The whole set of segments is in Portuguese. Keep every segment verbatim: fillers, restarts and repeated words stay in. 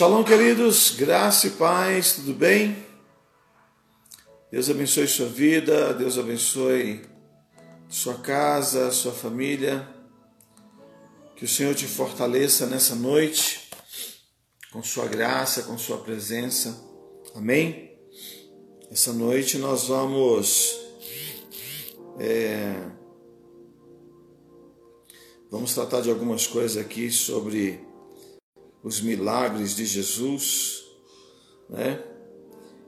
Shalom, queridos, graça e paz, tudo bem? Deus abençoe sua vida, Deus abençoe sua casa, sua família. Que o Senhor te fortaleça nessa noite, com sua graça, com sua presença. Amém? Essa noite nós vamos... É, vamos tratar de algumas coisas aqui sobre... os milagres de Jesus, né?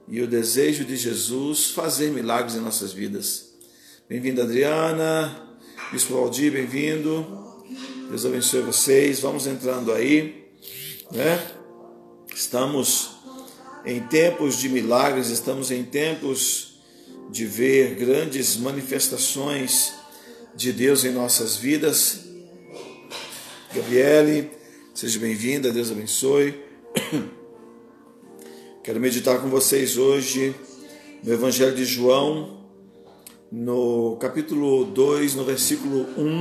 E o desejo de Jesus fazer milagres em nossas vidas. Bem-vinda, Adriana, Bispo Aldi, bem-vindo. Deus abençoe vocês. Vamos entrando aí, né? Estamos em tempos de milagres, estamos em tempos de ver grandes manifestações de Deus em nossas vidas. Gabriel, seja bem-vinda, Deus abençoe. Quero meditar com vocês hoje no Evangelho de João, no capítulo dois, no versículo um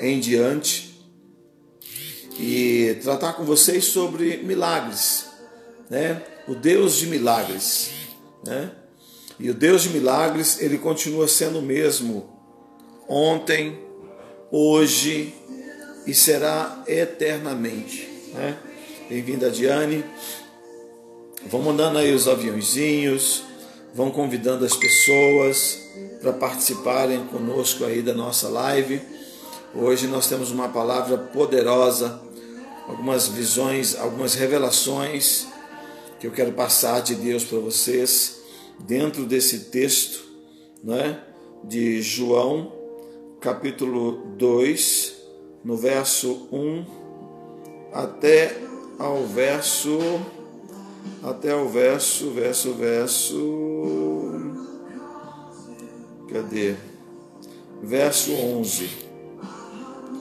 em diante, e tratar com vocês sobre milagres, né? O Deus de milagres, né? E o Deus de milagres, ele continua sendo o mesmo ontem, hoje e será eternamente, né? Bem-vinda, Diane. Vão mandando aí os aviãozinhos, vão convidando as pessoas para participarem conosco aí da nossa live. Hoje nós temos uma palavra poderosa, algumas visões, algumas revelações que eu quero passar de Deus para vocês dentro desse texto, né, de João, capítulo dois, no verso um até ao verso até ao verso verso verso cadê? Verso onze.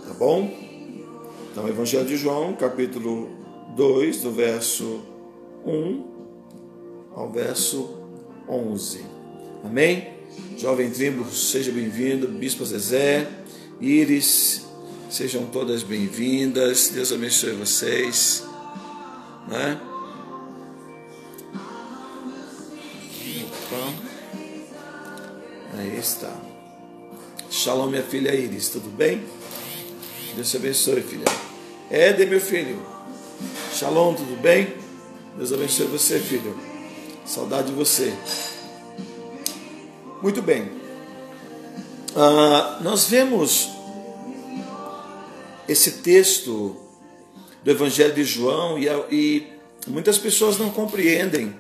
Tá bom? Então, Evangelho de João, capítulo dois, do verso um ao verso onze. Amém? Jovem Trimbo, seja bem-vindo, Bispo Zezé, Iris, sejam todas bem-vindas. Deus abençoe vocês, né? Opa. Aí está. Shalom, minha filha Iris, tudo bem? Deus te abençoe, filha. Éden, meu filho. Shalom, tudo bem? Deus abençoe você, filho. Saudade de você. Muito bem. Ah, nós vemos... esse texto do Evangelho de João, e, e muitas pessoas não compreendem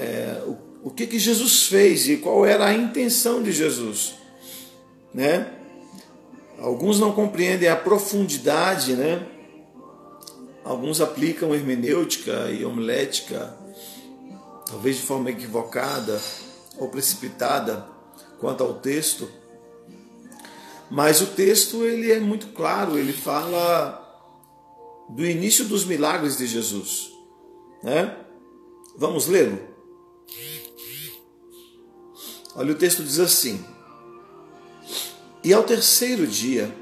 é, o, o que, que Jesus fez e qual era a intenção de Jesus, né? Alguns não compreendem a profundidade, né? Alguns aplicam hermenêutica e homilética, talvez de forma equivocada ou precipitada quanto ao texto. Mas o texto, ele é muito claro, ele fala do início dos milagres de Jesus, né? Vamos lê-lo? Olha, o texto diz assim: e ao terceiro dia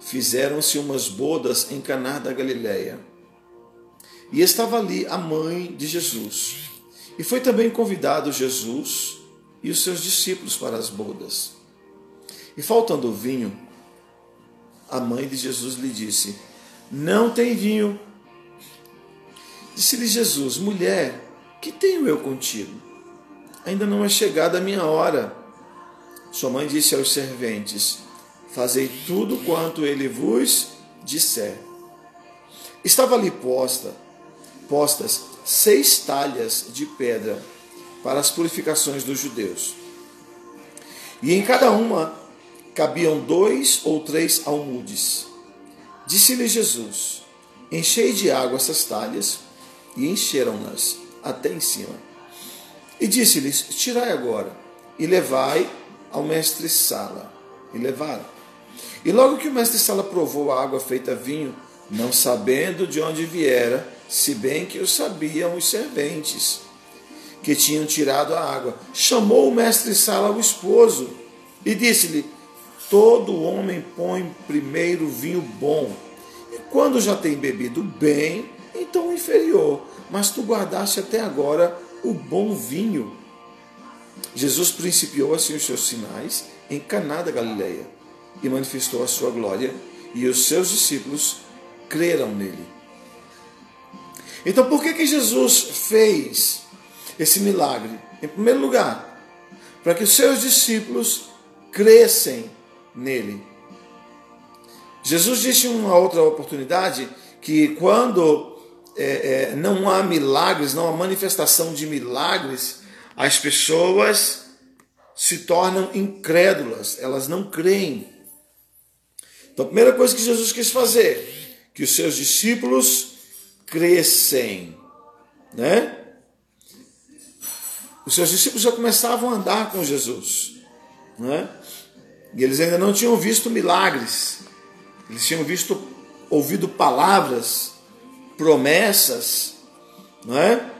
fizeram-se umas bodas em Caná da Galileia, e estava ali a mãe de Jesus, e foi também convidado Jesus e os seus discípulos para as bodas. E faltando vinho, a mãe de Jesus lhe disse: não tem vinho. Disse-lhe Jesus: mulher, que tenho eu contigo? Ainda não é chegada a minha hora. Sua mãe disse aos serventes: fazei tudo quanto ele vos disser. Estava ali posta, postas seis talhas de pedra para as purificações dos judeus. E em cada uma cabiam dois ou três almudes. Disse-lhe Jesus: enchei de água essas talhas. E encheram-nas até em cima. E disse-lhes: tirai agora e levai ao mestre-sala. E levaram. E logo que o mestre-sala provou a água feita vinho, não sabendo de onde viera, se bem que o sabiam os serventes que tinham tirado a água, chamou o mestre-sala o esposo e disse-lhe: todo homem põe primeiro vinho bom, e quando já tem bebido bem, então inferior, mas tu guardaste até agora o bom vinho. Jesus principiou assim os seus sinais em Caná da Galileia e manifestou a sua glória, e os seus discípulos creram nele. Então, por que que Jesus fez esse milagre? Em primeiro lugar, para que os seus discípulos crescem nele. Jesus disse em uma outra oportunidade que quando é, é, não há milagres, não há manifestação de milagres, as pessoas se tornam incrédulas, elas não creem. Então, a primeira coisa que Jesus quis fazer, que os seus discípulos crescem, né? Os seus discípulos já começavam a andar com Jesus, né? E eles ainda não tinham visto milagres, eles tinham visto, ouvido palavras, promessas, né?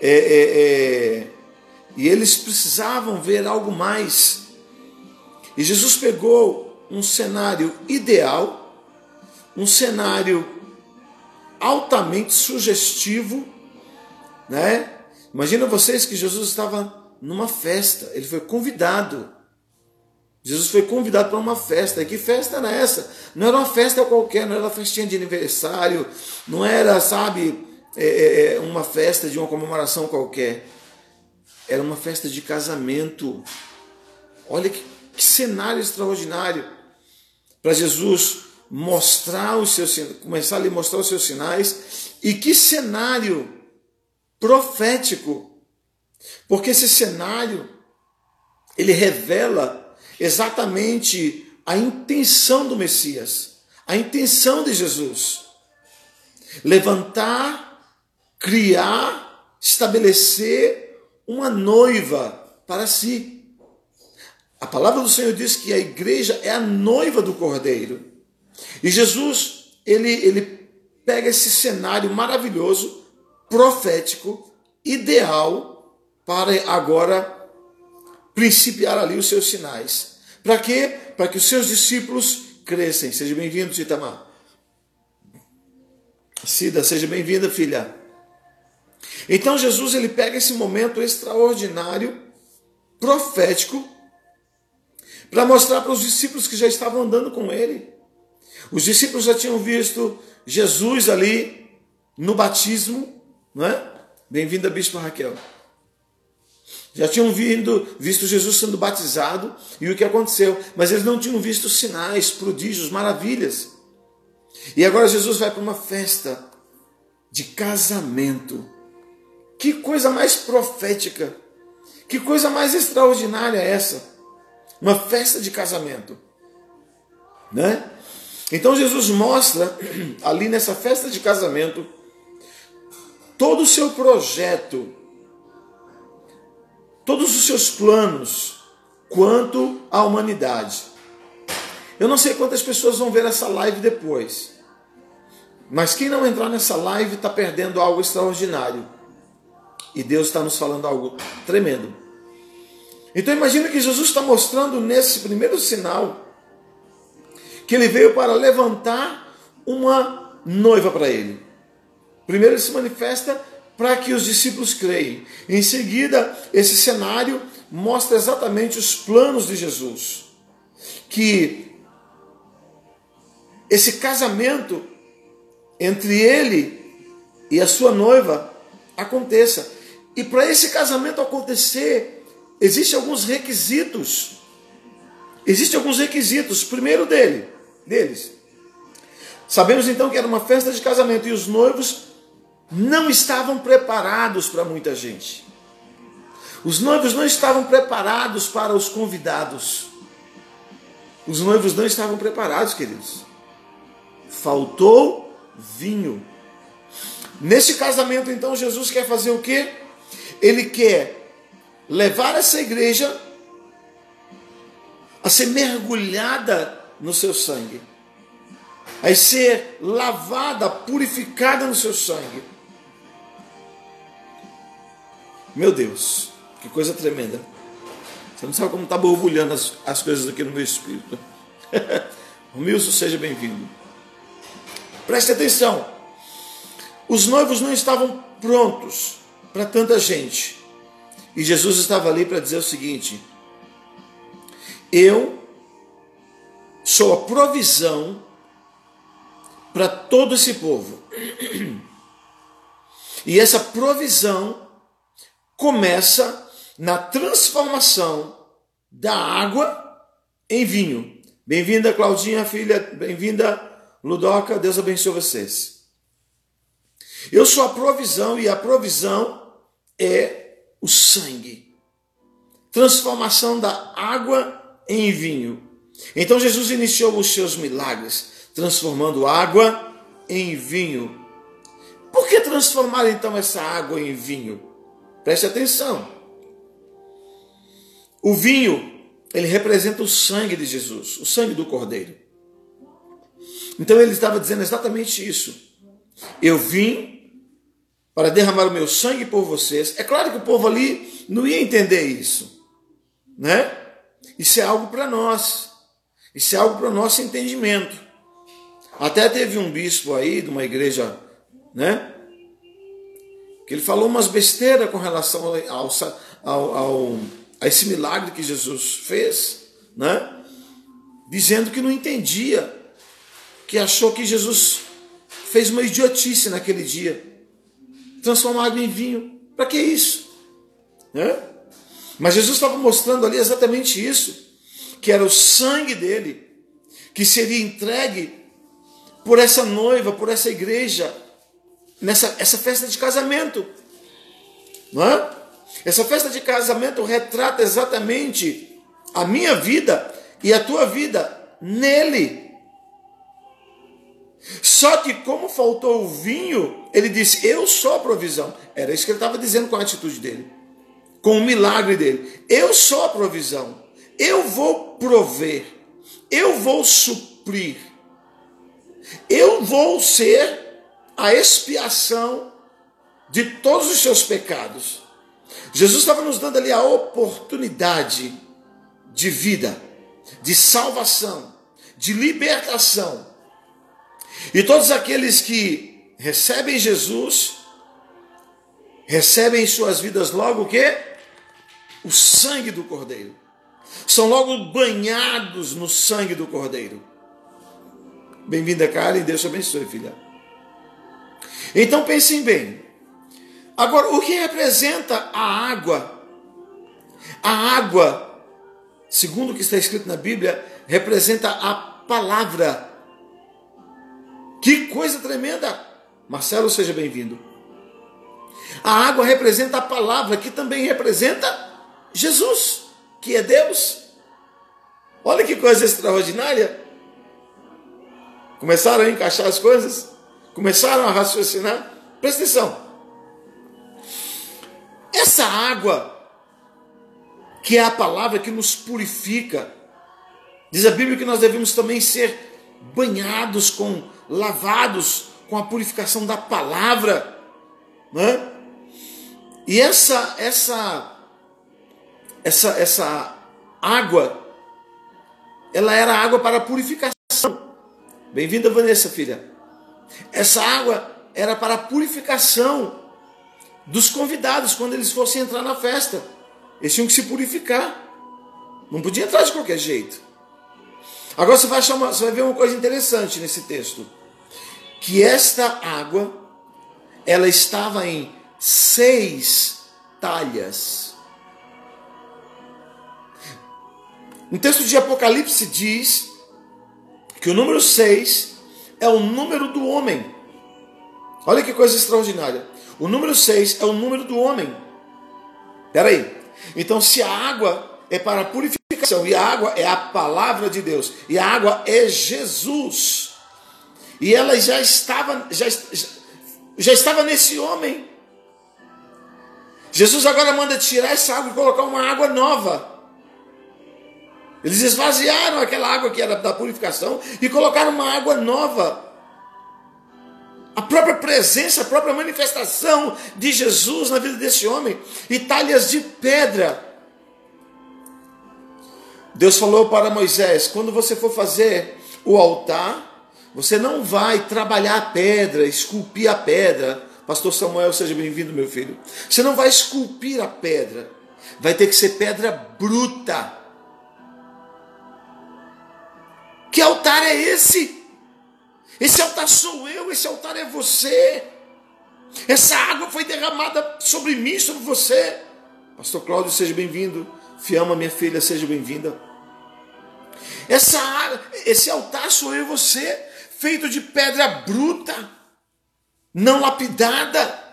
É, é, é, e eles precisavam ver algo mais. E Jesus pegou um cenário ideal, um cenário altamente sugestivo, né? Imagina vocês que Jesus estava numa festa, ele foi convidado. Jesus foi convidado para uma festa. E que festa era essa? Não era uma festa qualquer, não era uma festinha de aniversário, não era, sabe, é, é, uma festa de uma comemoração qualquer. Era uma festa de casamento. Olha que, que cenário extraordinário para Jesus mostrar os seus, começar a lhe mostrar os seus sinais. E que cenário profético, porque esse cenário ele revela exatamente a intenção do Messias, a intenção de Jesus: levantar, criar, estabelecer uma noiva para si. A palavra do Senhor diz que a igreja é a noiva do Cordeiro. E Jesus, ele, ele pega esse cenário maravilhoso, profético, ideal, para agora principiar ali os seus sinais. Para quê? Para que os seus discípulos crescem. Seja bem-vindo, Itamar. Cida, seja bem-vinda, filha. Então Jesus, ele pega esse momento extraordinário, profético, para mostrar para os discípulos que já estavam andando com ele. Os discípulos já tinham visto Jesus ali no batismo, não é? Bem-vinda, Bispo Raquel. Já tinham vindo, visto Jesus sendo batizado e o que aconteceu, mas eles não tinham visto sinais, prodígios, maravilhas. E agora Jesus vai para uma festa de casamento. Que coisa mais profética, que coisa mais extraordinária é essa? Uma festa de casamento, né? Então Jesus mostra ali nessa festa de casamento todo o seu projeto, todos os seus planos quanto à humanidade. Eu não sei quantas pessoas vão ver essa live depois, mas quem não entrar nessa live está perdendo algo extraordinário. E Deus está nos falando algo tremendo. Então imagina que Jesus está mostrando nesse primeiro sinal que ele veio para levantar uma noiva para ele. Primeiro ele se manifesta para que os discípulos creem. Em seguida, esse cenário mostra exatamente os planos de Jesus. Que esse casamento entre ele e a sua noiva aconteça. E para esse casamento acontecer, existem alguns requisitos. Existem alguns requisitos. Primeiro dele. Deles. Sabemos então que era uma festa de casamento e os noivos não estavam preparados para muita gente. Os noivos não estavam preparados para os convidados. Os noivos não estavam preparados, queridos. Faltou vinho. Nesse casamento, então, Jesus quer fazer o quê? Ele quer levar essa igreja a ser mergulhada no seu sangue, a ser lavada, purificada no seu sangue. Meu Deus, que coisa tremenda. Você não sabe como está borbulhando as, as coisas aqui no meu espírito. Romilson, seja bem-vindo. Preste atenção. Os noivos não estavam prontos para tanta gente. E Jesus estava ali para dizer o seguinte: eu sou a provisão para todo esse povo. E essa provisão começa na transformação da água em vinho. Bem-vinda, Claudinha, filha. Bem-vinda, Ludoca. Deus abençoe vocês. Eu sou a provisão e a provisão é o sangue. Transformação da água em vinho. Então Jesus iniciou os seus milagres, transformando água em vinho. Por que transformar então essa água em vinho? Preste atenção. O vinho, ele representa o sangue de Jesus, o sangue do Cordeiro. Então ele estava dizendo exatamente isso. Eu vim para derramar o meu sangue por vocês. É claro que o povo ali não ia entender isso, né? Isso é algo para nós. Isso é algo para o nosso entendimento. Até teve um bispo aí de uma igreja, né, que ele falou umas besteiras com relação ao, ao, ao, a esse milagre que Jesus fez, né, dizendo que não entendia, que achou que Jesus fez uma idiotice naquele dia, transformar água em vinho. Para que isso? Né? Mas Jesus estava mostrando ali exatamente isso, que era o sangue dele, que seria entregue por essa noiva, por essa igreja, Nessa essa festa de casamento, não é? Essa festa de casamento retrata exatamente a minha vida e a tua vida nele. Só que como faltou o vinho, ele disse: eu sou a provisão. Era isso que ele estava dizendo com a atitude dele, com o milagre dele. Eu sou a provisão. Eu vou prover. Eu vou suprir. Eu vou ser a expiação de todos os seus pecados. Jesus estava nos dando ali a oportunidade de vida, de salvação, de libertação. E todos aqueles que recebem Jesus, recebem em suas vidas logo o quê? O sangue do Cordeiro. São logo banhados no sangue do Cordeiro. Bem-vinda, Carla, e Deus te abençoe, filha. Então pensem bem. Agora, o que representa a água? A água, segundo o que está escrito na Bíblia, representa a palavra. Que coisa tremenda! Marcelo, seja bem-vindo. A água representa a palavra, que também representa Jesus, que é Deus. Olha que coisa extraordinária. Começaram a encaixar as coisas? Começaram a raciocinar? Presta atenção. Essa água, que é a palavra que nos purifica, diz a Bíblia que nós devemos também ser banhados, com, lavados com a purificação da palavra, né? E essa, essa, essa, essa água, ela era água para purificação. Bem-vinda, Vanessa, filha. Essa água era para a purificação dos convidados quando eles fossem entrar na festa. Eles tinham que se purificar. Não podia entrar de qualquer jeito. Agora você vai, achar uma, você vai ver uma coisa interessante nesse texto. Que esta água, ela estava em seis talhas. No texto de Apocalipse diz que o número seis... é o número do homem. Olha que coisa extraordinária. O número seis é o número do homem. Espera aí. Então, se a água é para a purificação, e a água é a palavra de Deus, e a água é Jesus, e ela já estava, já, já estava nesse homem, Jesus agora manda tirar essa água e colocar uma água nova. Eles esvaziaram aquela água que era da purificação e colocaram uma água nova. A própria presença, a própria manifestação de Jesus na vida desse homem. E talhas de pedra. Deus falou para Moisés: quando você for fazer o altar, Você não vai trabalhar a pedra, esculpir a pedra. Pastor Samuel, seja bem-vindo, meu filho. Você não vai esculpir a pedra. Vai ter que ser pedra bruta. Que altar é esse? Esse altar sou eu, esse altar é você. Essa água foi derramada sobre mim, sobre você. Pastor Cláudio, seja bem-vindo. Fiamma, minha filha, seja bem-vinda. Essa água, esse altar sou eu e você, feito de pedra bruta, não lapidada,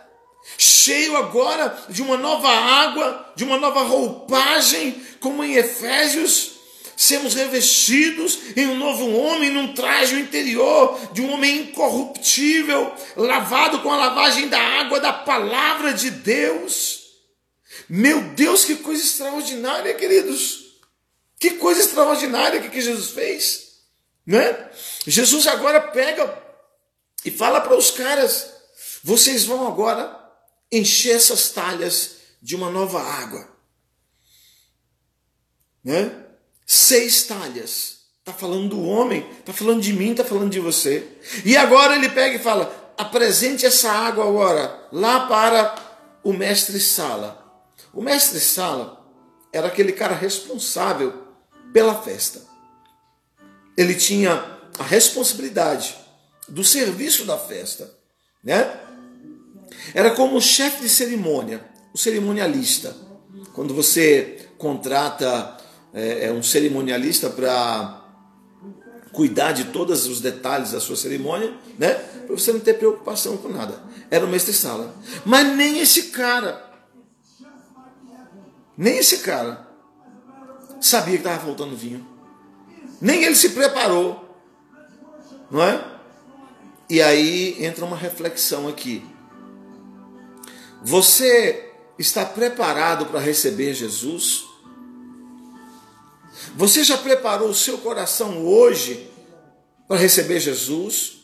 cheio agora de uma nova água, de uma nova roupagem, como em Efésios, sermos revestidos em um novo homem, num traje interior, de um homem incorruptível, lavado com a lavagem da água da palavra de Deus. Meu Deus, que coisa extraordinária, queridos. Que coisa extraordinária que Jesus fez, né? Jesus agora pega e fala para os caras: vocês vão agora encher essas talhas de uma nova água, né? Seis talhas. Tá falando do homem, tá falando de mim, tá falando de você. E agora ele pega e fala: apresente essa água agora lá para o mestre Sala. O mestre Sala era aquele cara responsável pela festa. Ele tinha a responsabilidade do serviço da festa, né? Era como o chefe de cerimônia, o cerimonialista. Quando você contrata é, um cerimonialista para cuidar de todos os detalhes da sua cerimônia, né? Para você não ter preocupação com nada. Era o mestre-sala. Mas nem esse cara, nem esse cara sabia que estava faltando vinho. Nem ele se preparou, não é? E aí entra uma reflexão aqui. Você está preparado para receber Jesus? Você já preparou o seu coração hoje para receber Jesus?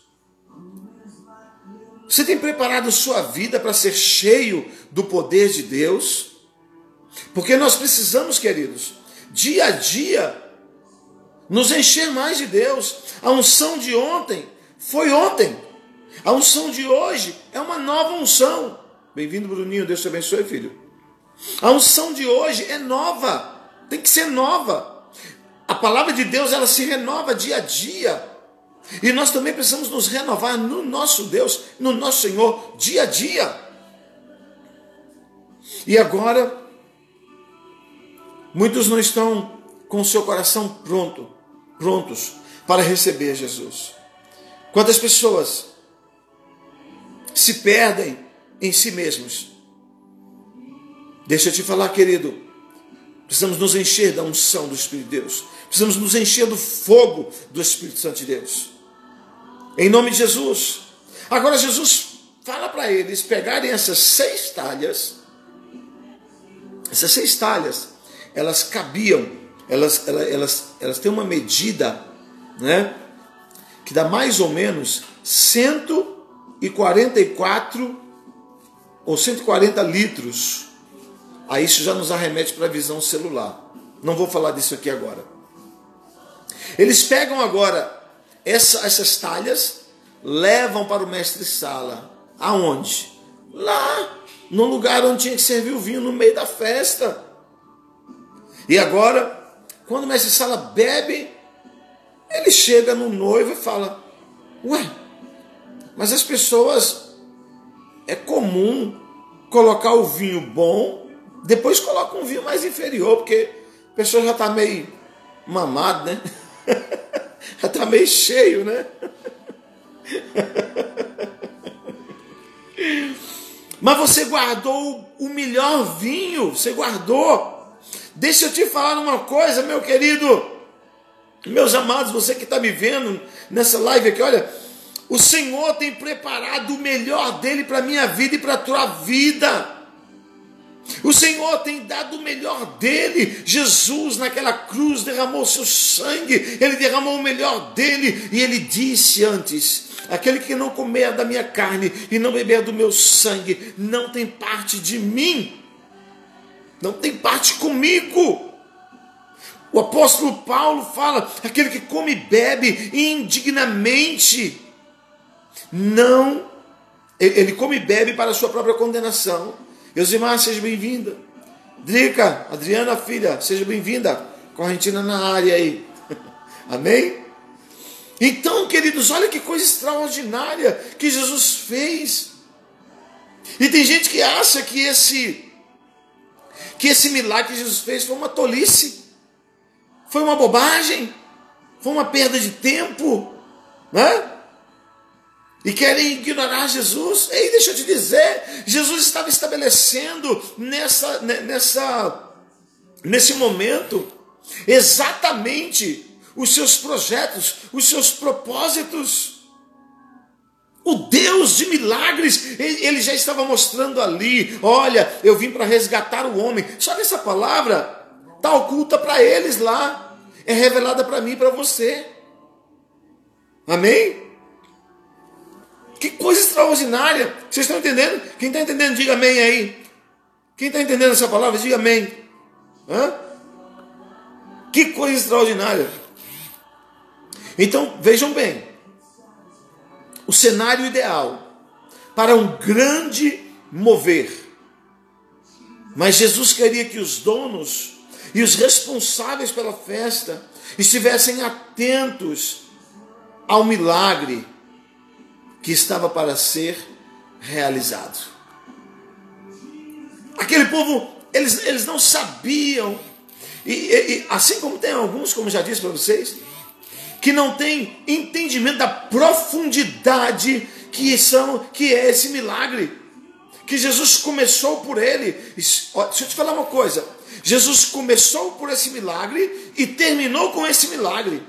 Você tem preparado sua vida para ser cheio do poder de Deus? Porque nós precisamos, queridos, dia a dia, nos encher mais de Deus. A unção de ontem foi ontem. A unção de hoje é uma nova unção. Bem-vindo, Bruninho. Deus te abençoe, filho. A unção de hoje é nova. Tem que ser nova. A palavra de Deus, ela se renova dia a dia. E nós também precisamos nos renovar no nosso Deus, no nosso Senhor, dia a dia. E agora, muitos não estão com o seu coração pronto, prontos para receber Jesus. Quantas pessoas se perdem em si mesmos? Deixa eu te falar, querido, precisamos nos encher da unção do Espírito de Deus. Precisamos nos encher do fogo do Espírito Santo de Deus. Em nome de Jesus. Agora Jesus fala para eles pegarem essas seis talhas. Essas seis talhas, elas cabiam, elas, elas, elas, elas têm uma medida, né, que dá mais ou menos cento e quarenta e quatro ou cento e quarenta litros. Aí isso já nos arremete para a visão celular. Não vou falar disso aqui agora. Eles pegam agora essa, essas talhas, levam para o mestre Sala. Aonde? Lá, no lugar onde tinha que servir o vinho, no meio da festa. E agora, quando o mestre Sala bebe, ele chega no noivo e fala: ué, mas as pessoas, é comum colocar o vinho bom, depois coloca um vinho mais inferior, porque a pessoa já está meio mamado, né? Já está meio cheio, né? Mas você guardou o melhor vinho, você guardou. Deixa eu te falar uma coisa, meu querido, meus amados, você que está me vendo nessa live aqui, olha, o Senhor tem preparado o melhor dele para a minha vida e para a tua vida. O Senhor tem dado o melhor dele. Jesus naquela cruz derramou seu sangue, ele derramou o melhor dele e ele disse antes: aquele que não comer da minha carne e não beber do meu sangue, não tem parte de mim. Não tem parte comigo. O apóstolo Paulo fala, aquele que come e bebe indignamente, não, ele come e bebe para a sua própria condenação. Eusimar, seja bem-vinda. Drica, Adriana, filha, seja bem-vinda. Correntina na área aí. Amém? Então, queridos, olha que coisa extraordinária que Jesus fez. E tem gente que acha que esse, que esse milagre que Jesus fez foi uma tolice. Foi uma bobagem, foi uma perda de tempo, né? E querem ignorar Jesus. Ei, deixa eu te dizer, Jesus estava estabelecendo nessa, nessa, nesse momento exatamente os seus projetos, os seus propósitos. O Deus de milagres, ele já estava mostrando ali, olha, eu vim para resgatar o homem. Só que essa palavra está oculta para eles lá, é revelada para mim e para você. Amém? Que coisa extraordinária. Vocês estão entendendo? Quem está entendendo, diga amém aí. Quem está entendendo essa palavra, diga amém. Hã? Que coisa extraordinária. Então, vejam bem. O cenário ideal para um grande mover. Mas Jesus queria que os donos e os responsáveis pela festa estivessem atentos ao milagre que estava para ser realizado. Aquele povo, eles, eles não sabiam, e, e, e assim como tem alguns, como já disse para vocês, que não tem entendimento da profundidade que, são, que é esse milagre, que Jesus começou por ele. Deixa eu te falar uma coisa, Jesus começou por esse milagre e terminou com esse milagre,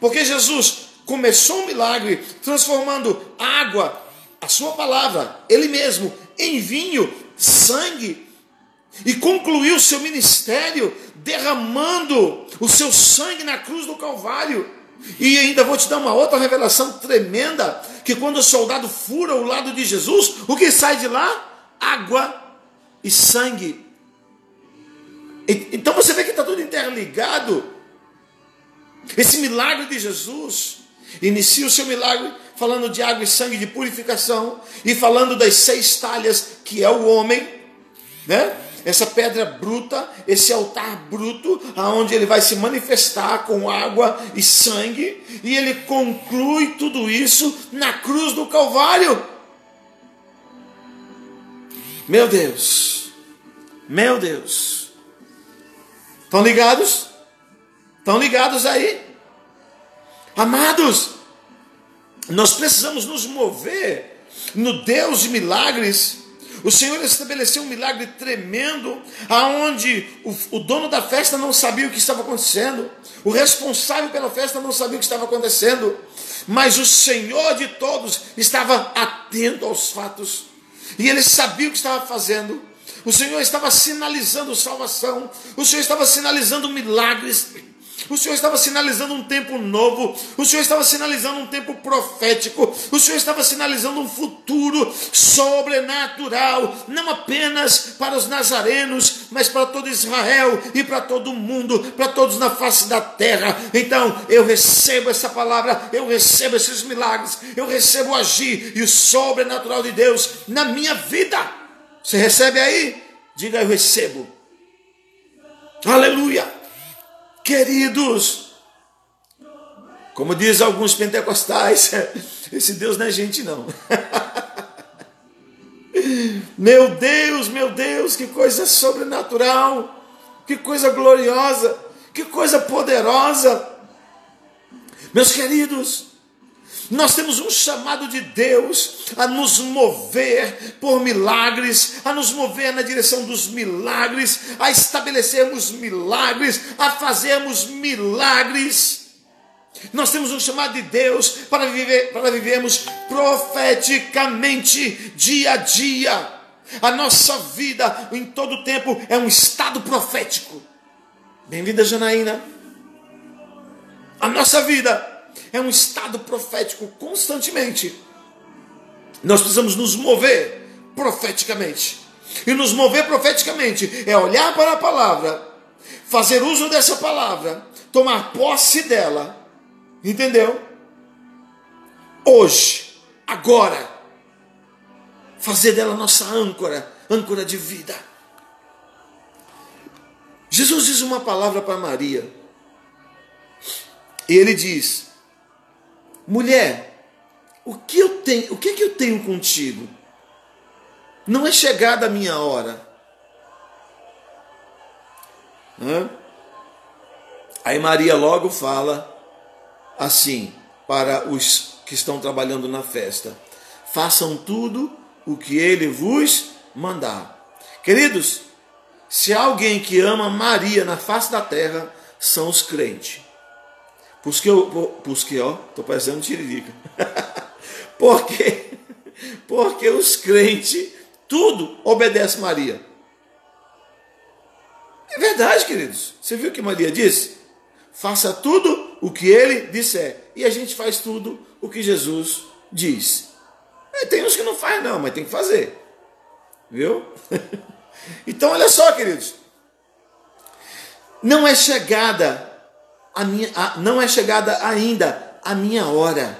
porque Jesus começou um milagre transformando água, a sua palavra, ele mesmo, em vinho, sangue, e concluiu o seu ministério derramando o seu sangue na cruz do Calvário. E ainda vou te dar uma outra revelação tremenda, que quando o soldado fura o lado de Jesus, o que sai de lá? Água e sangue. Então você vê que está tudo interligado. Esse milagre de Jesus inicia o seu milagre falando de água e sangue de purificação, e falando das seis talhas, que é o homem, né? Essa pedra bruta, esse altar bruto, aonde ele vai se manifestar com água e sangue, e ele conclui tudo isso na cruz do Calvário. Meu Deus, meu Deus, estão ligados? Estão ligados aí? Amados, nós precisamos nos mover no Deus de milagres. O Senhor estabeleceu um milagre tremendo, aonde o, o dono da festa não sabia o que estava acontecendo, o responsável pela festa não sabia o que estava acontecendo, mas o Senhor de todos estava atento aos fatos, e ele sabia o que estava fazendo. O Senhor estava sinalizando salvação, o Senhor estava sinalizando milagres, o Senhor estava sinalizando um tempo novo, o Senhor estava sinalizando um tempo profético, o Senhor estava sinalizando um futuro sobrenatural, não apenas para os nazarenos, mas para todo Israel e para todo mundo, para todos na face da terra. Então eu recebo essa palavra, eu recebo esses milagres, eu recebo o agir e o sobrenatural de Deus na minha vida. Você recebe aí? Diga, eu recebo. Aleluia! Queridos, como diz alguns pentecostais, esse Deus não é gente não. Meu Deus, meu Deus, que coisa sobrenatural, que coisa gloriosa, que coisa poderosa. Meus queridos, nós temos um chamado de Deus a nos mover por milagres, a nos mover na direção dos milagres, a estabelecermos milagres, a fazermos milagres. Nós temos um chamado de Deus para viver, para vivermos profeticamente dia a dia. A nossa vida em todo tempo é um estado profético. Bem-vinda, Janaína. A nossa vida é um estado profético constantemente. Nós precisamos nos mover profeticamente. E nos mover profeticamente é olhar para a palavra fazer uso dessa palavra, tomar posse dela, entendeu? Hoje, agora, fazer dela nossa âncora, âncora de vida. Jesus diz uma palavra para Maria, e ele diz: mulher, o que eu tenho, o que é que eu tenho contigo? Não é chegada a minha hora. Hã? Aí Maria logo fala assim para os que estão trabalhando na festa: façam tudo o que ele vos mandar. Queridos, se há alguém que ama Maria na face da terra, são os crentes. Porque, porque ó, tô parecendo tiririca. Porque, porque os crentes, tudo obedece Maria. É verdade, queridos. Você viu o que Maria disse? Faça tudo o que ele disser. E a gente faz tudo o que Jesus diz. É, tem uns que não faz não, mas tem que fazer. Viu? Então, olha só, queridos. Não é chegada a minha, a, não é chegada ainda a minha hora.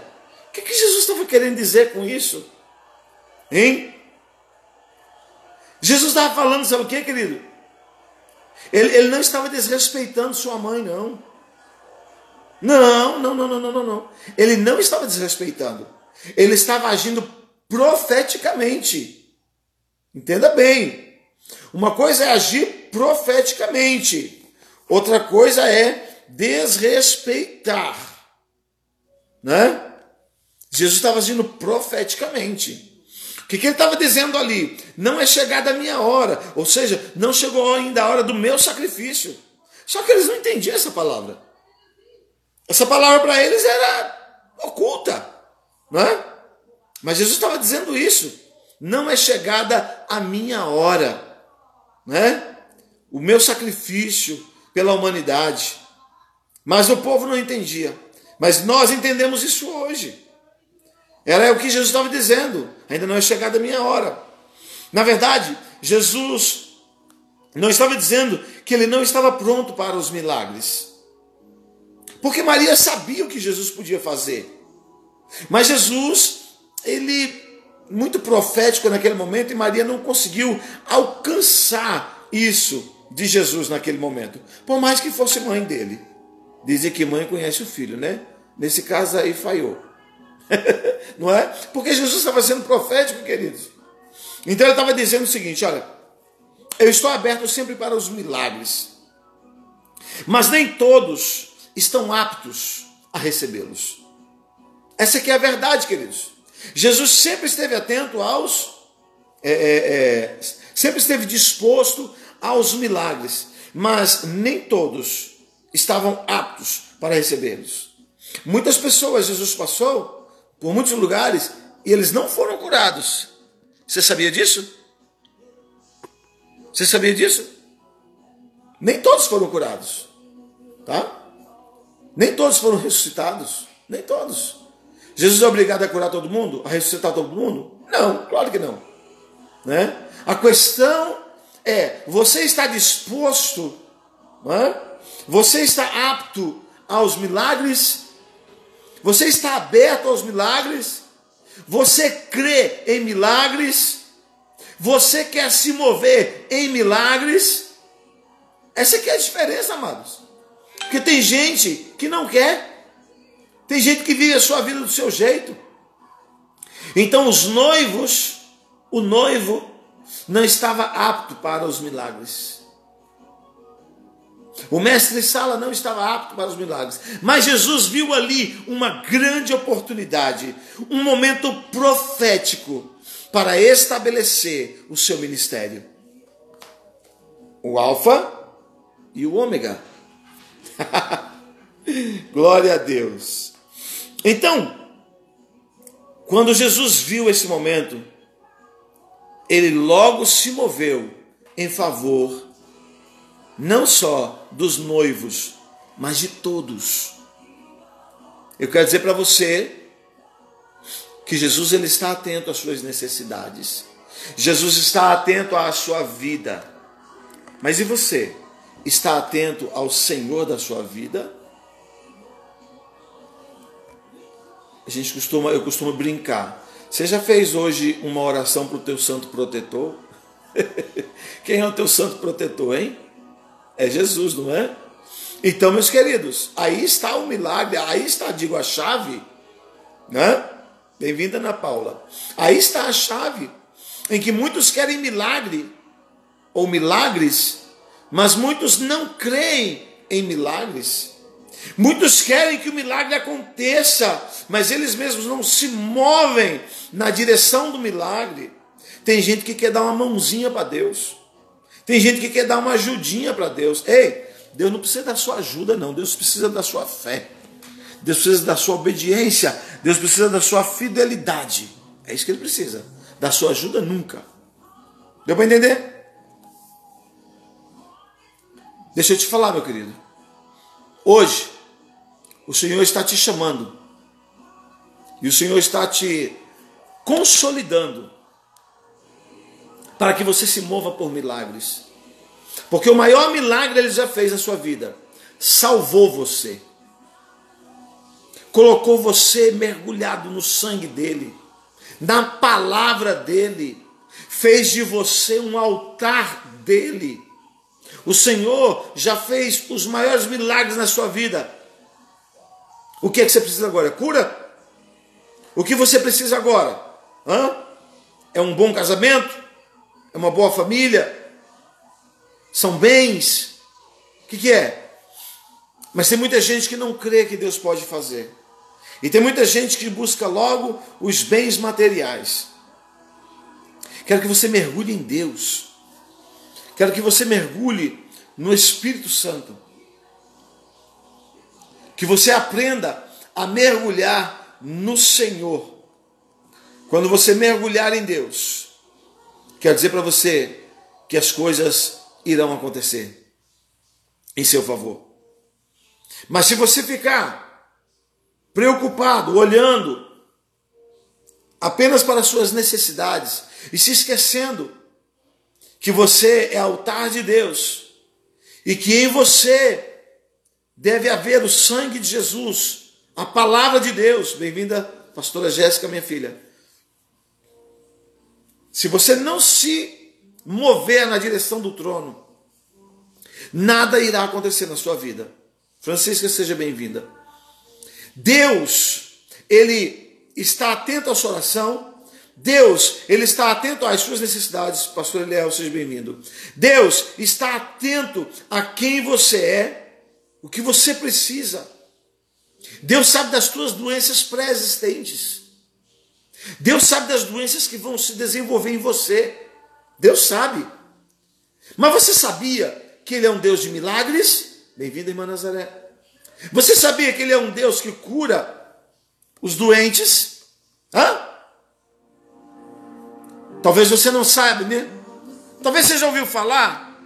O que, que Jesus estava querendo dizer com isso? Hein? Jesus estava falando, sabe o que, querido? Ele, ele não estava desrespeitando sua mãe, não. Não, não, não, não, não, não. Ele não estava desrespeitando. Ele estava agindo profeticamente. Entenda bem. Uma coisa é agir profeticamente. Outra coisa é desrespeitar. Né? Jesus estava agindo profeticamente. O que, que ele estava dizendo ali? Não é chegada a minha hora. Ou seja, não chegou ainda a hora do meu sacrifício. Só que eles não entendiam essa palavra. Essa palavra para eles era oculta. Não é? Mas Jesus estava dizendo isso. Não é chegada a minha hora. Né? O meu sacrifício pela humanidade. Mas o povo não entendia. Mas nós entendemos isso hoje. Era o que Jesus estava dizendo. Ainda não é chegada a minha hora. Na verdade, Jesus não estava dizendo que ele não estava pronto para os milagres. Porque Maria sabia o que Jesus podia fazer. Mas Jesus, ele muito profético naquele momento, e Maria não conseguiu alcançar isso de Jesus naquele momento. Por mais que fosse mãe dele. Dizem que mãe conhece o filho, né? Nesse caso aí falhou. Não é? Porque Jesus estava sendo profético, queridos. Então ele estava dizendo o seguinte: olha, eu estou aberto sempre para os milagres, mas nem todos estão aptos a recebê-los. Essa aqui é a verdade, queridos. Jesus sempre esteve atento aos é, é, é, sempre esteve disposto aos milagres, mas nem todos estavam aptos para recebê-los. Muitas pessoas Jesus passou por muitos lugares, e eles não foram curados. Você sabia disso? Você sabia disso? Nem todos foram curados. Tá? Nem todos foram ressuscitados. Nem todos. Jesus é obrigado a curar todo mundo? A ressuscitar todo mundo? Não, claro que não. Né? A questão é, você está disposto? Né? Você está apto aos milagres? Você está aberto aos milagres? Você crê em milagres? Você quer se mover em milagres? Essa aqui é a diferença, amados. Porque tem gente que não quer. Tem gente que vive a sua vida do seu jeito. Então os noivos, o noivo não estava apto para os milagres. O mestre Sala não estava apto para os milagres. Mas Jesus viu ali uma grande oportunidade, um momento profético para estabelecer o seu ministério. O alfa e o ômega. Glória a Deus. Então, quando Jesus viu esse momento, ele logo se moveu em favor não só dos noivos, mas de todos. Eu quero dizer para você que Jesus ele está atento às suas necessidades. Jesus está atento à sua vida. Mas e você? está atento ao Senhor da sua vida. A gente costuma, eu costumo brincar. Você já fez hoje uma oração para o teu santo protetor? Quem é o teu santo protetor, hein? É Jesus, não é? Então, meus queridos, aí está o milagre, aí está, digo, a chave, né? Bem-vinda, Ana Paula. Aí está a chave, em que muitos querem milagre, ou milagres, mas muitos não creem em milagres. Muitos querem que o milagre aconteça, mas eles mesmos não se movem na direção do milagre. Tem gente que quer dar uma mãozinha para Deus. Tem gente que quer dar uma ajudinha para Deus. Ei, Deus não precisa da sua ajuda, não. Deus precisa da sua fé. Deus precisa da sua obediência. Deus precisa da sua fidelidade. É isso que Ele precisa. Da sua ajuda, nunca. Deu para entender? Deixa eu te falar, meu querido. Hoje, o Senhor está te chamando. E o Senhor está te consolidando. Para que você se mova por milagres. Porque o maior milagre Ele já fez na sua vida. Salvou você. Colocou você mergulhado no sangue dEle. Na palavra dEle. Fez de você um altar dEle. O Senhor já fez os maiores milagres na sua vida. O que é que você precisa agora? Cura? O que você precisa agora? Hã? É um bom casamento? É uma boa família? São bens? O que que é? Mas tem muita gente que não crê que Deus pode fazer. E tem muita gente que busca logo os bens materiais. Quero que você mergulhe em Deus. Quero que você mergulhe no Espírito Santo. Que você aprenda a mergulhar no Senhor. Quando você mergulhar em Deus, quero dizer para você que as coisas irão acontecer em seu favor. Mas se você ficar preocupado, olhando apenas para as suas necessidades e se esquecendo que você é altar de Deus e que em você deve haver o sangue de Jesus, a palavra de Deus. Bem-vinda, pastora Jéssica, minha filha. Se você não se mover na direção do trono, nada irá acontecer na sua vida. Francisca, seja bem-vinda. Deus, Ele está atento à sua oração. Deus, Ele está atento às suas necessidades. Pastor Léo, seja bem-vindo. Deus está atento a quem você é, o que você precisa. Deus sabe das suas doenças pré-existentes. Deus sabe das doenças que vão se desenvolver em você. Deus sabe. Mas você sabia que Ele é um Deus de milagres? Bem-vinda, irmã Nazaré. Você sabia que Ele é um Deus que cura os doentes? Hã? Talvez você não saiba, né? Talvez você já ouviu falar.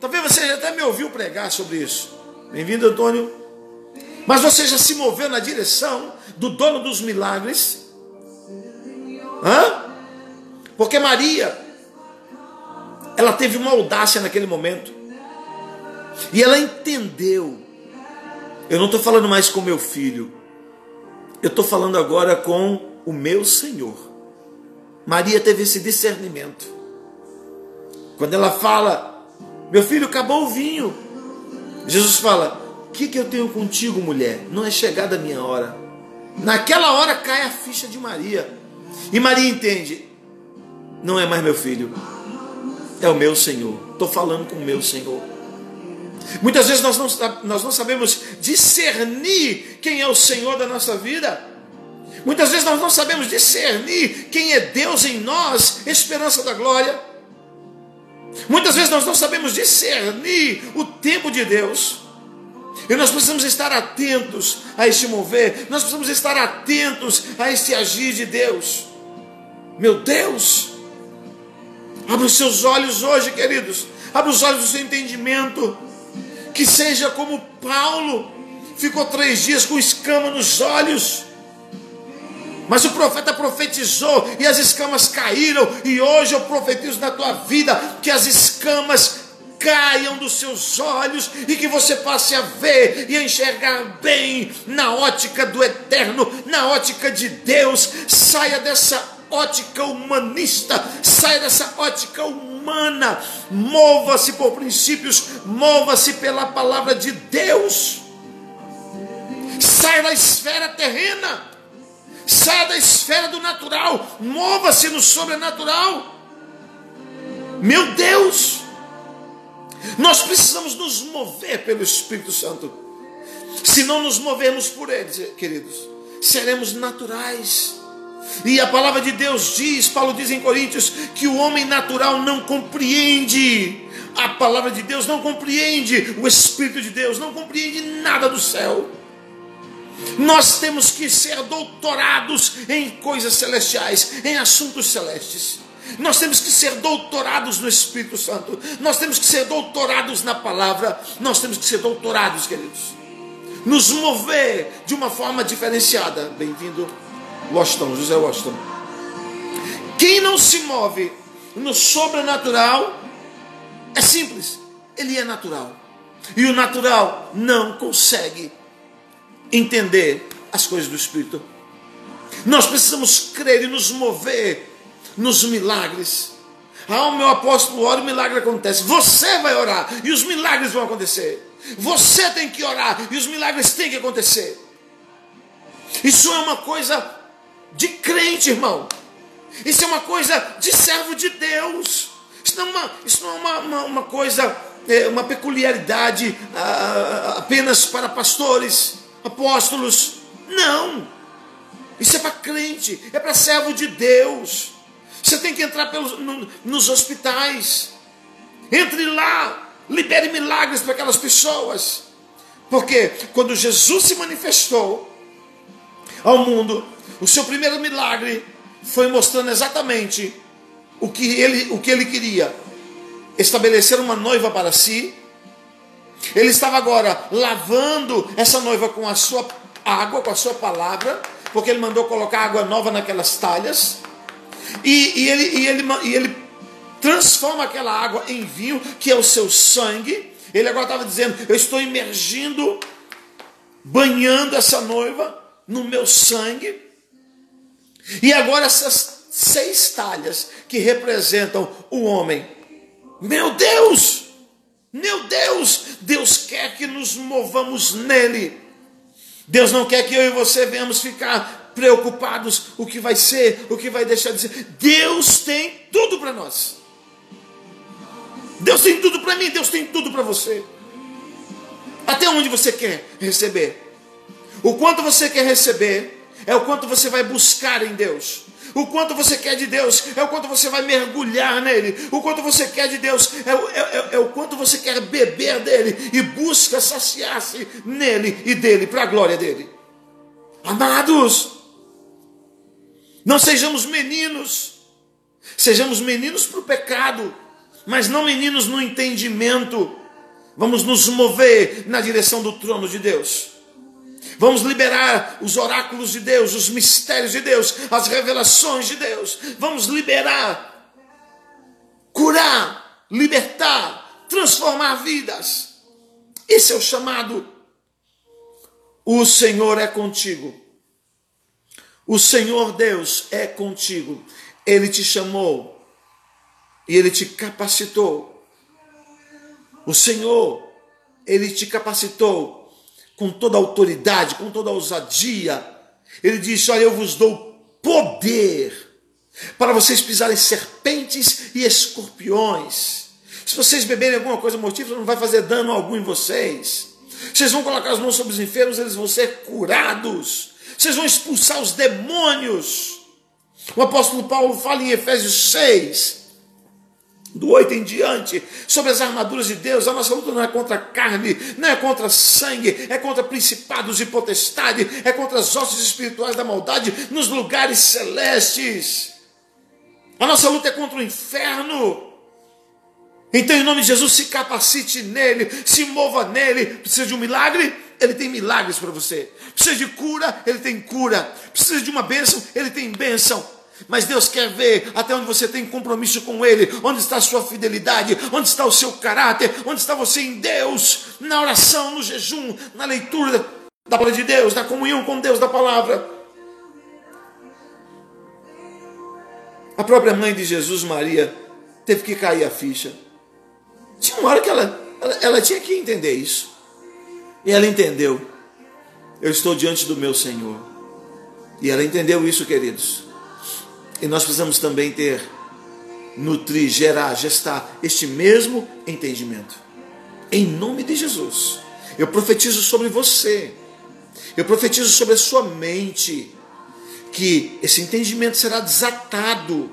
Talvez você já até me ouviu pregar sobre isso. Bem-vindo, Antônio. Mas você já se moveu na direção do dono dos milagres? Hã? Porque Maria, ela teve uma audácia naquele momento. E ela entendeu. Eu não estou falando mais com meu filho. Eu estou falando agora com o meu Senhor. Maria teve esse discernimento. Quando ela fala, meu filho, acabou o vinho. Jesus fala, o que, que eu tenho contigo, mulher? Não é chegada a minha hora. Naquela hora cai a ficha de Maria. E Maria entende, não é mais meu filho. É o meu Senhor. Estou falando com o meu Senhor. Muitas vezes nós não, nós não sabemos discernir quem é o Senhor da nossa vida. Muitas vezes nós não sabemos discernir quem é Deus em nós, esperança da glória. Muitas vezes nós não sabemos discernir o tempo de Deus. E nós precisamos estar atentos a este mover. Nós precisamos estar atentos a este agir de Deus. Meu Deus! Abre os seus olhos hoje, queridos. Abre os olhos do seu entendimento. Que seja como Paulo. Ficou três dias com escama nos olhos. Mas o profeta profetizou e as escamas caíram. E hoje eu profetizo na tua vida que as escamas caiam dos seus olhos e que você passe a ver e a enxergar bem na ótica do eterno, na ótica de Deus. Saia dessa ótica humanista, saia dessa ótica humana, mova-se por princípios, mova-se pela palavra de Deus, saia da esfera terrena, saia da esfera do natural, mova-se no sobrenatural. Meu Deus, nós precisamos nos mover pelo Espírito Santo. Se não nos movermos por ele, queridos, seremos naturais. E a palavra de Deus diz, Paulo diz em Coríntios, que o homem natural não compreende. A palavra de Deus não compreende, o Espírito de Deus não compreende nada do céu. Nós temos que ser doutorados em coisas celestiais, em assuntos celestes. Nós temos que ser doutorados no Espírito Santo. Nós temos que ser doutorados na palavra. Nós temos que ser doutorados, queridos. Nos mover de uma forma diferenciada. Bem-vindo, Washington, José Washington. Quem não se move no sobrenatural, é simples, ele é natural. E o natural não consegue entender as coisas do Espírito. Nós precisamos crer e nos mover nos milagres. Ah, o meu apóstolo ora e o milagre acontece. Você vai orar e os milagres vão acontecer. Você tem que orar e os milagres têm que acontecer. Isso é uma coisa de crente, irmão. Isso é uma coisa de servo de Deus. Isso não é uma, isso não é uma, uma, uma coisa, é, uma peculiaridade ah, apenas para pastores, apóstolos. Não. Isso é para crente, é para servo de Deus. Você tem que entrar pelos, no, nos hospitais. Entre lá, libere milagres para aquelas pessoas. Porque quando Jesus se manifestou ao mundo, o seu primeiro milagre foi mostrando exatamente o que ele, o que ele queria. Estabelecer uma noiva para si. Ele estava agora lavando essa noiva com a sua água, com a sua palavra, porque ele mandou colocar água nova naquelas talhas. E, e, ele, e, ele, e ele transforma aquela água em vinho, que é o seu sangue. Ele agora estava dizendo, eu estou imergindo, banhando essa noiva no meu sangue. E agora essas seis talhas que representam o homem. Meu Deus! Meu Deus! Deus quer que nos movamos nele. Deus não quer que eu e você venhamos ficar preocupados o que vai ser, o que vai deixar de ser. Deus tem tudo para nós. Deus tem tudo para mim, Deus tem tudo para você. Até onde você quer receber? O quanto você quer receber é o quanto você vai buscar em Deus. O quanto você quer de Deus é o quanto você vai mergulhar nele. O quanto você quer de Deus é o, é, é o quanto você quer beber dele e busca saciar-se nele e dele, para a glória dele. Amados, não sejamos meninos. Sejamos meninos para o pecado, mas não meninos no entendimento. Vamos nos mover na direção do trono de Deus. Vamos liberar os oráculos de Deus, os mistérios de Deus, as revelações de Deus. Vamos liberar, curar, libertar, transformar vidas. Esse é o chamado. O Senhor é contigo. O Senhor Deus é contigo. Ele te chamou e Ele te capacitou. O Senhor, Ele te capacitou com toda autoridade, com toda ousadia. Ele disse, olha, eu vos dou poder para vocês pisarem serpentes e escorpiões. Se vocês beberem alguma coisa mortífera, não vai fazer dano algum em vocês. Vocês vão colocar as mãos sobre os enfermos, eles vão ser curados. Vocês vão expulsar os demônios. O apóstolo Paulo fala em Efésios seis, do oito em diante, sobre as armaduras de Deus. A nossa luta não é contra carne, não é contra sangue, é contra principados e potestade, é contra as hostes espirituais da maldade nos lugares celestes. A nossa luta é contra o inferno. Então, em nome de Jesus, se capacite nele, se mova nele. Precisa de um milagre? Ele tem milagres para você. Precisa de cura? Ele tem cura. Precisa de uma bênção? Ele tem bênção. Mas Deus quer ver até onde você tem compromisso com Ele, onde está a sua fidelidade, onde está o seu caráter, onde está você em Deus, na oração, no jejum, na leitura da palavra de Deus, na comunhão com Deus, da palavra. A própria mãe de Jesus, Maria, teve que cair a ficha. Tinha uma hora que ela, ela, ela tinha que entender isso. E ela entendeu. Eu estou diante do meu Senhor. E ela entendeu isso, queridos. E nós precisamos também ter, nutrir, gerar, gestar este mesmo entendimento. Em nome de Jesus. Eu profetizo sobre você. Eu profetizo sobre a sua mente. Que esse entendimento será desatado.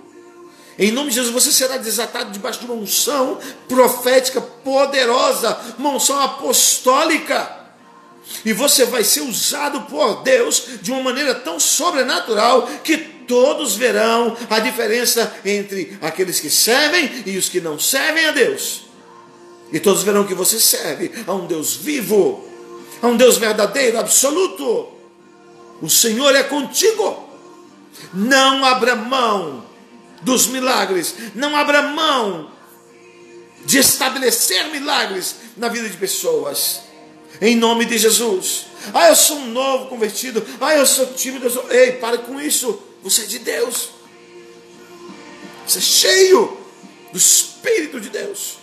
Em nome de Jesus, você será desatado debaixo de uma unção profética poderosa, uma unção apostólica. E você vai ser usado por Deus de uma maneira tão sobrenatural que todos verão a diferença entre aqueles que servem e os que não servem a Deus. E todos verão que você serve a um Deus vivo, a um Deus verdadeiro, absoluto. O Senhor é contigo. Não abra mão dos milagres, não abra mão de estabelecer milagres na vida de pessoas, em nome de Jesus. Ah, eu sou um novo convertido, ah, eu sou tímido, eu sou... ei, para com isso, você é de Deus, você é cheio do Espírito de Deus,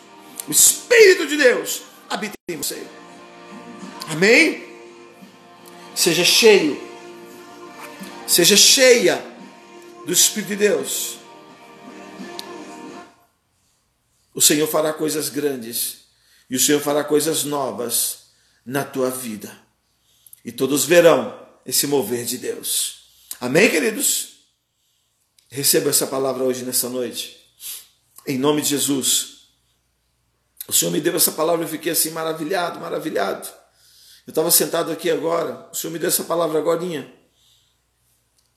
o Espírito de Deus habita em você, amém? Seja cheio, seja cheia do Espírito de Deus. O Senhor fará coisas grandes. E o Senhor fará coisas novas na tua vida. E todos verão esse mover de Deus. Amém, queridos? Receba essa palavra hoje, nessa noite. Em nome de Jesus. O Senhor me deu essa palavra e eu fiquei assim maravilhado, maravilhado. Eu estava sentado aqui agora. O Senhor me deu essa palavra agorinha.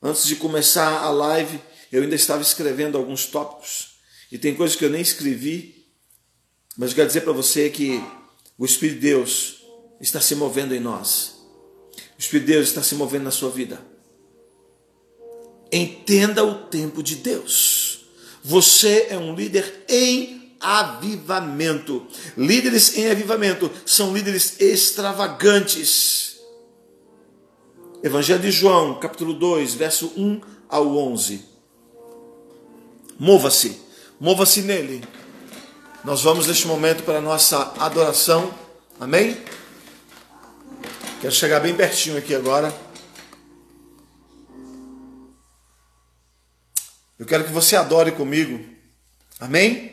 Antes de começar a live, eu ainda estava escrevendo alguns tópicos. E tem coisas que eu nem escrevi, mas eu quero dizer para você que o Espírito de Deus está se movendo em nós. O Espírito de Deus está se movendo na sua vida. Entenda o tempo de Deus. Você é um líder em avivamento. Líderes em avivamento são líderes extravagantes. Evangelho de João, capítulo dois, verso um ao onze. Mova-se. Mova-se nele. Nós vamos neste momento para a nossa adoração. Amém? Quero chegar bem pertinho aqui agora. Eu quero que você adore comigo. Amém?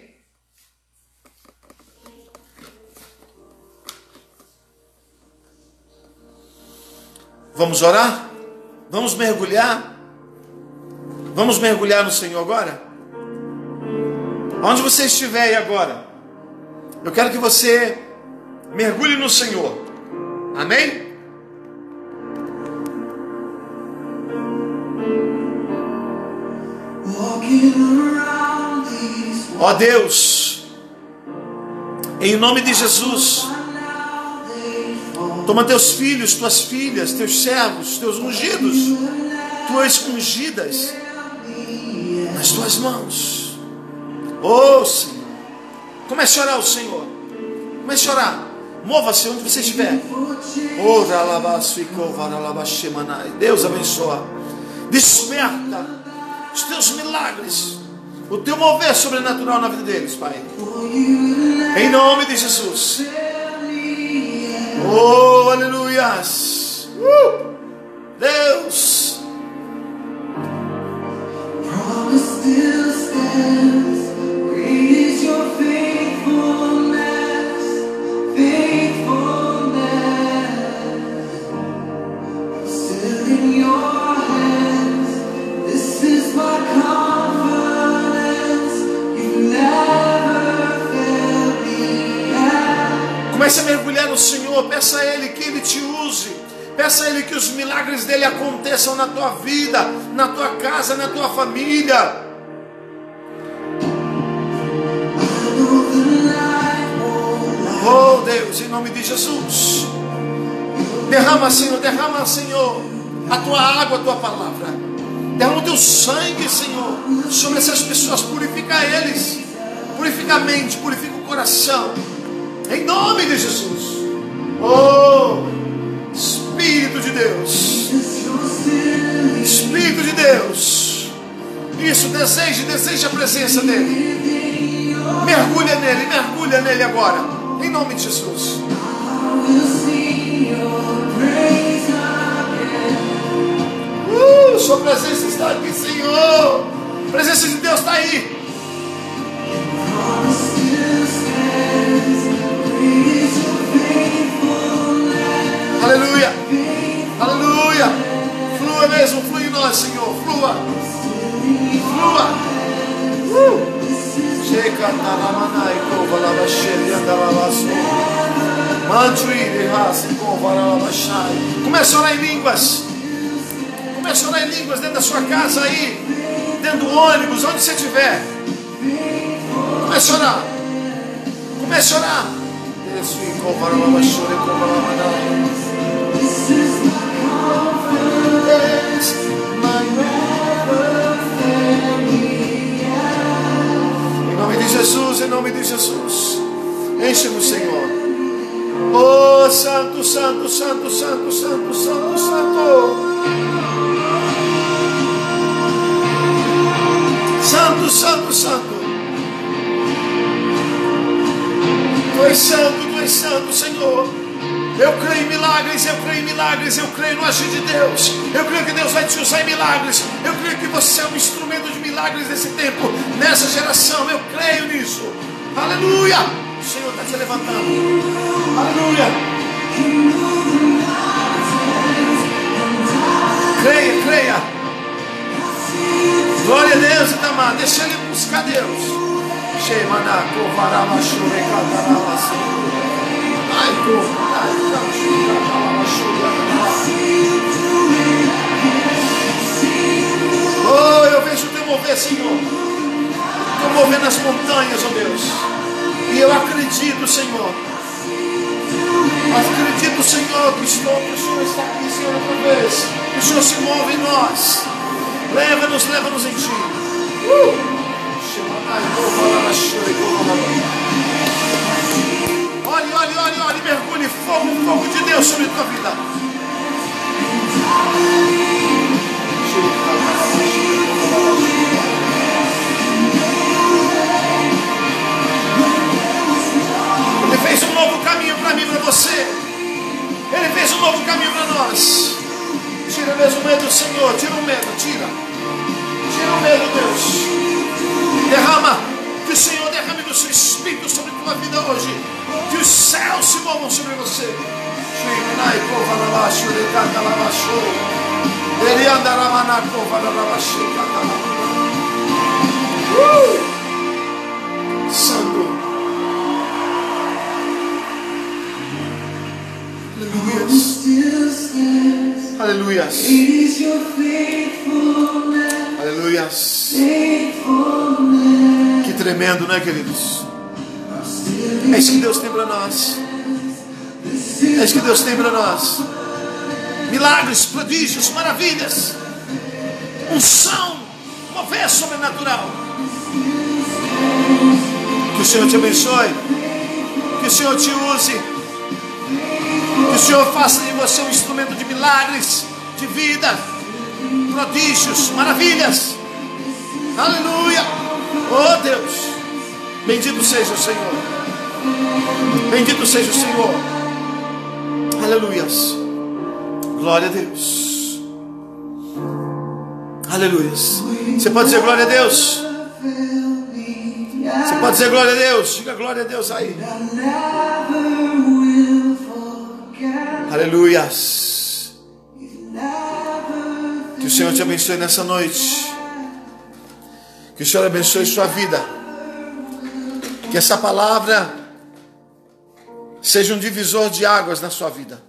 Vamos orar? Vamos mergulhar? Vamos mergulhar no Senhor agora? Onde você estiver aí agora, eu quero que você mergulhe no Senhor. Amém? Ó Deus, em nome de Jesus, toma teus filhos, tuas filhas, teus servos, teus ungidos, tuas ungidas nas tuas mãos. Oh, Senhor, comece a orar o Senhor, comece a orar, mova-se onde você estiver. Deus abençoa, desperta os teus milagres, o teu mover sobrenatural na vida deles, Pai, em nome de Jesus. Oh, aleluia, uh, Deus. Comece a mergulhar no Senhor, peça a Ele que Ele te use, peça a Ele que os milagres dEle aconteçam na tua vida, na tua casa, na tua família. Oh Deus, em nome de Jesus, derrama, Senhor, derrama, Senhor, a tua água, a tua palavra, derrama o teu sangue, Senhor, sobre essas pessoas. Purifica eles. Purifica a mente, purifica o coração. Em nome de Jesus. Oh, Espírito de Deus. Espírito de Deus. Isso, deseje, deseje a presença dele. Mergulha nele, mergulha nele agora. Em nome de Jesus. Uh, sua presença está aqui, Senhor. A presença de Deus está aí. Aleluia, aleluia. Flua mesmo, flua em nós, Senhor. Flua, flua. Uh. Começa a orar em línguas. Começa a orar em línguas dentro da sua casa aí, dentro do ônibus, onde você estiver. Começa a orar. Começa a orar. Em nome de Jesus, em nome de Jesus. Enche-nos, Senhor. Oh, Santo, Santo, Santo, Santo, Santo, Santo, Santo. Santo, Santo, Santo. Tu és santo, tu és santo, Senhor. Eu creio em milagres, eu creio em milagres, eu creio no agir de Deus. Eu creio que Deus vai te usar em milagres. Eu creio que você é um instrumento de milagres nesse tempo, nessa geração. Eu creio nisso. Aleluia! O Senhor está te levantando. Aleluia! Creia, creia. Glória a Deus, Itamar. Deixa ele buscar Deus. Oh, eu vejo o teu mover, Senhor. O teu mover nas montanhas, ó Deus. E eu acredito, Senhor. Acredito, Senhor, que o Senhor, que o Senhor está aqui, Senhor, outra vez. Que o Senhor se move em nós. Leva-nos, leva-nos em ti. Uh! Olhe, olhe, olhe, olhe, mergulhe, fogo, fogo de Deus sobre a tua vida. Ele fez um novo caminho para mim e para você. Ele fez um novo caminho para nós. Tira mesmo o medo, Senhor, tira o medo, tira. Tira o medo, Deus. Derrama, que o Senhor derrame do seu Espírito sobre a tua vida hoje. Que os céus se movam sobre você. Uh! Santo. Aleluias. Aleluias. Aleluias. Que tremendo, né, queridos? É isso que Deus tem para nós. É isso que Deus tem para nós. Milagres, prodígios, maravilhas. Unção, mover sobrenatural. Que o Senhor te abençoe. Que o Senhor te use. Que o Senhor faça de você um instrumento de milagres, de vida. Prodígios, maravilhas. Aleluia. Oh Deus, bendito seja o Senhor. Bendito seja o Senhor. Aleluias. Glória a Deus. Aleluias. Você pode dizer glória a Deus? Você pode dizer glória a Deus? Diga glória a Deus aí. Aleluias. Que o Senhor te abençoe nessa noite. Que o Senhor abençoe sua vida. Que essa palavra seja um divisor de águas na sua vida.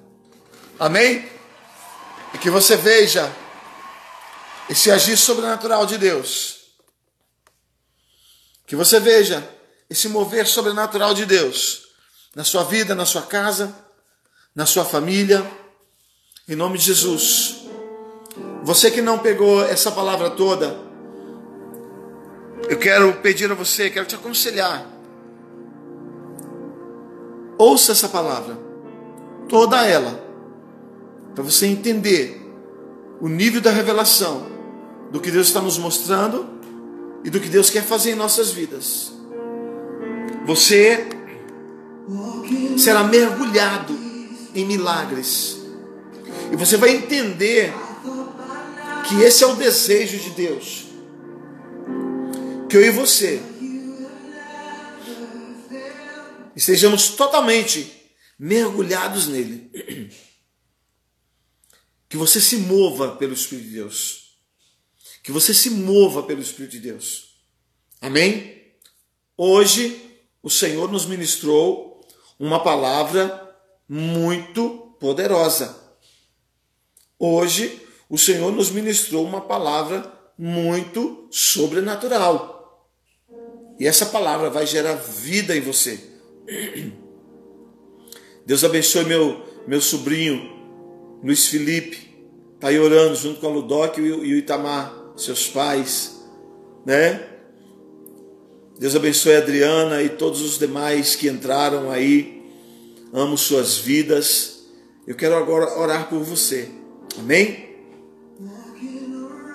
Amém? E que você veja esse agir sobrenatural de Deus. Que você veja esse mover sobrenatural de Deus na sua vida, na sua casa, na sua família. Em nome de Jesus. Você que não pegou essa palavra toda, eu quero pedir a você, quero te aconselhar. Ouça essa palavra, toda ela, para você entender o nível da revelação do que Deus está nos mostrando e do que Deus quer fazer em nossas vidas. Você será mergulhado em milagres. E você vai entender que esse é o desejo de Deus. Que eu e você estejamos totalmente mergulhados nele. Que você se mova pelo Espírito de Deus. Que você se mova pelo Espírito de Deus. Amém? Hoje o Senhor nos ministrou uma palavra muito poderosa. Hoje o Senhor nos ministrou uma palavra muito sobrenatural. E essa palavra vai gerar vida em você. Deus abençoe meu, meu sobrinho Luiz Felipe. Está aí orando junto com a Ludoca e o Itamar, seus pais, né? Deus abençoe a Adriana e todos os demais que entraram aí. Amo suas vidas. Eu quero agora orar por você. Amém?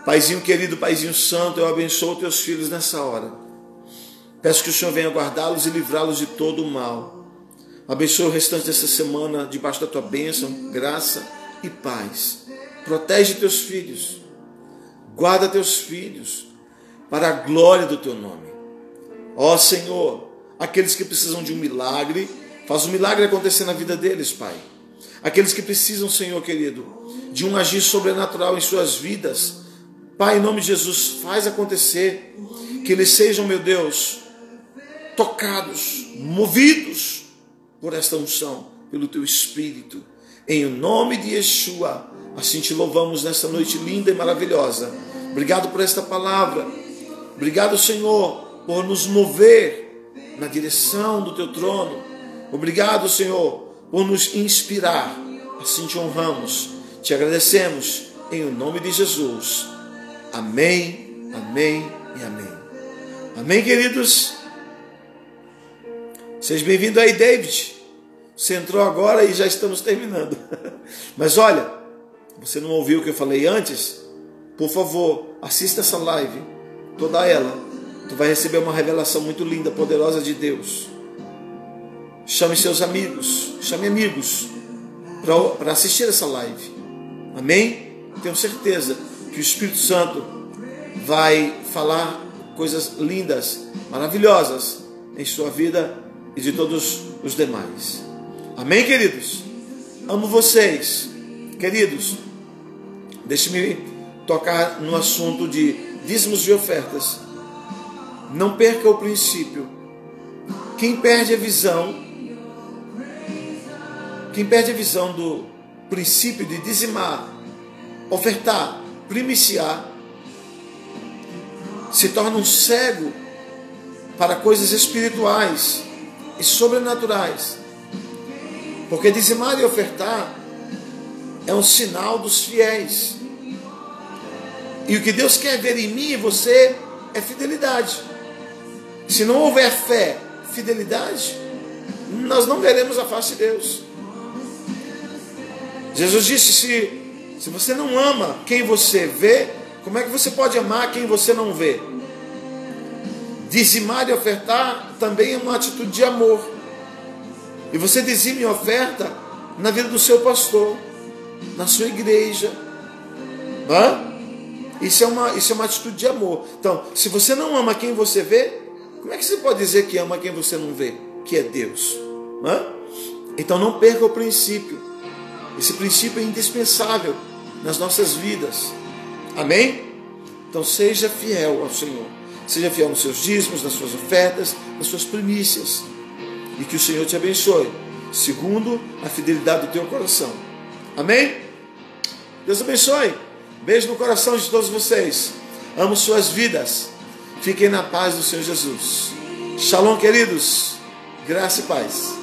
Paizinho querido, Paizinho santo, eu abençoo teus filhos nessa hora. Peço que o Senhor venha guardá-los e livrá-los de todo o mal. Abençoe o restante dessa semana debaixo da tua bênção, graça e paz. Protege teus filhos. Guarda teus filhos para a glória do teu nome. Ó Senhor, aqueles que precisam de um milagre, faz um milagre acontecer na vida deles, Pai. Aqueles que precisam, Senhor querido, de um agir sobrenatural em suas vidas, Pai, em nome de Jesus, faz acontecer, que eles sejam, meu Deus, tocados, movidos por esta unção, pelo Teu Espírito, em nome de Yeshua. Assim te louvamos nesta noite linda e maravilhosa. Obrigado por esta palavra. Obrigado, Senhor, por nos mover na direção do Teu trono. Obrigado, Senhor, por nos inspirar. Assim te honramos, te agradecemos, em o nome de Jesus. Amém, amém e amém. Amém, queridos? Seja bem-vindo aí, David. Você entrou agora e já estamos terminando. Mas olha, você não ouviu o que eu falei antes? Por favor, assista essa live, toda ela. Tu vai receber uma revelação muito linda, poderosa de Deus. Chame seus amigos, chame amigos para assistir essa live. Amém? Tenho certeza que o Espírito Santo vai falar coisas lindas, maravilhosas em sua vida e de todos os demais. Amém, queridos? Amo vocês. Queridos, deixe-me tocar no assunto de dízimos e ofertas. Não perca o princípio. Quem perde a visão, quem perde a visão do princípio de dizimar, ofertar, primiciar, se torna um cego para coisas espirituais e sobrenaturais. Porque dizimar e ofertar é um sinal dos fiéis. E o que Deus quer ver em mim e você é fidelidade. Se não houver fé, fidelidade, nós não veremos a face de Deus. Jesus disse, se, se você não ama quem você vê, como é que você pode amar quem você não vê? Dizimar e ofertar também é uma atitude de amor. E você dizima e oferta na vida do seu pastor, na sua igreja. Hã? Isso é uma, isso é uma atitude de amor. Então, se você não ama quem você vê, como é que você pode dizer que ama quem você não vê, que é Deus? Hã? Então não perca o princípio. Esse princípio é indispensável nas nossas vidas. Amém? Então seja fiel ao Senhor. Seja fiel nos seus dízimos, nas suas ofertas, nas suas primícias. E que o Senhor te abençoe, segundo a fidelidade do teu coração. Amém? Deus abençoe. Beijo no coração de todos vocês. Amo suas vidas. Fiquem na paz do Senhor Jesus. Shalom, queridos. Graça e paz.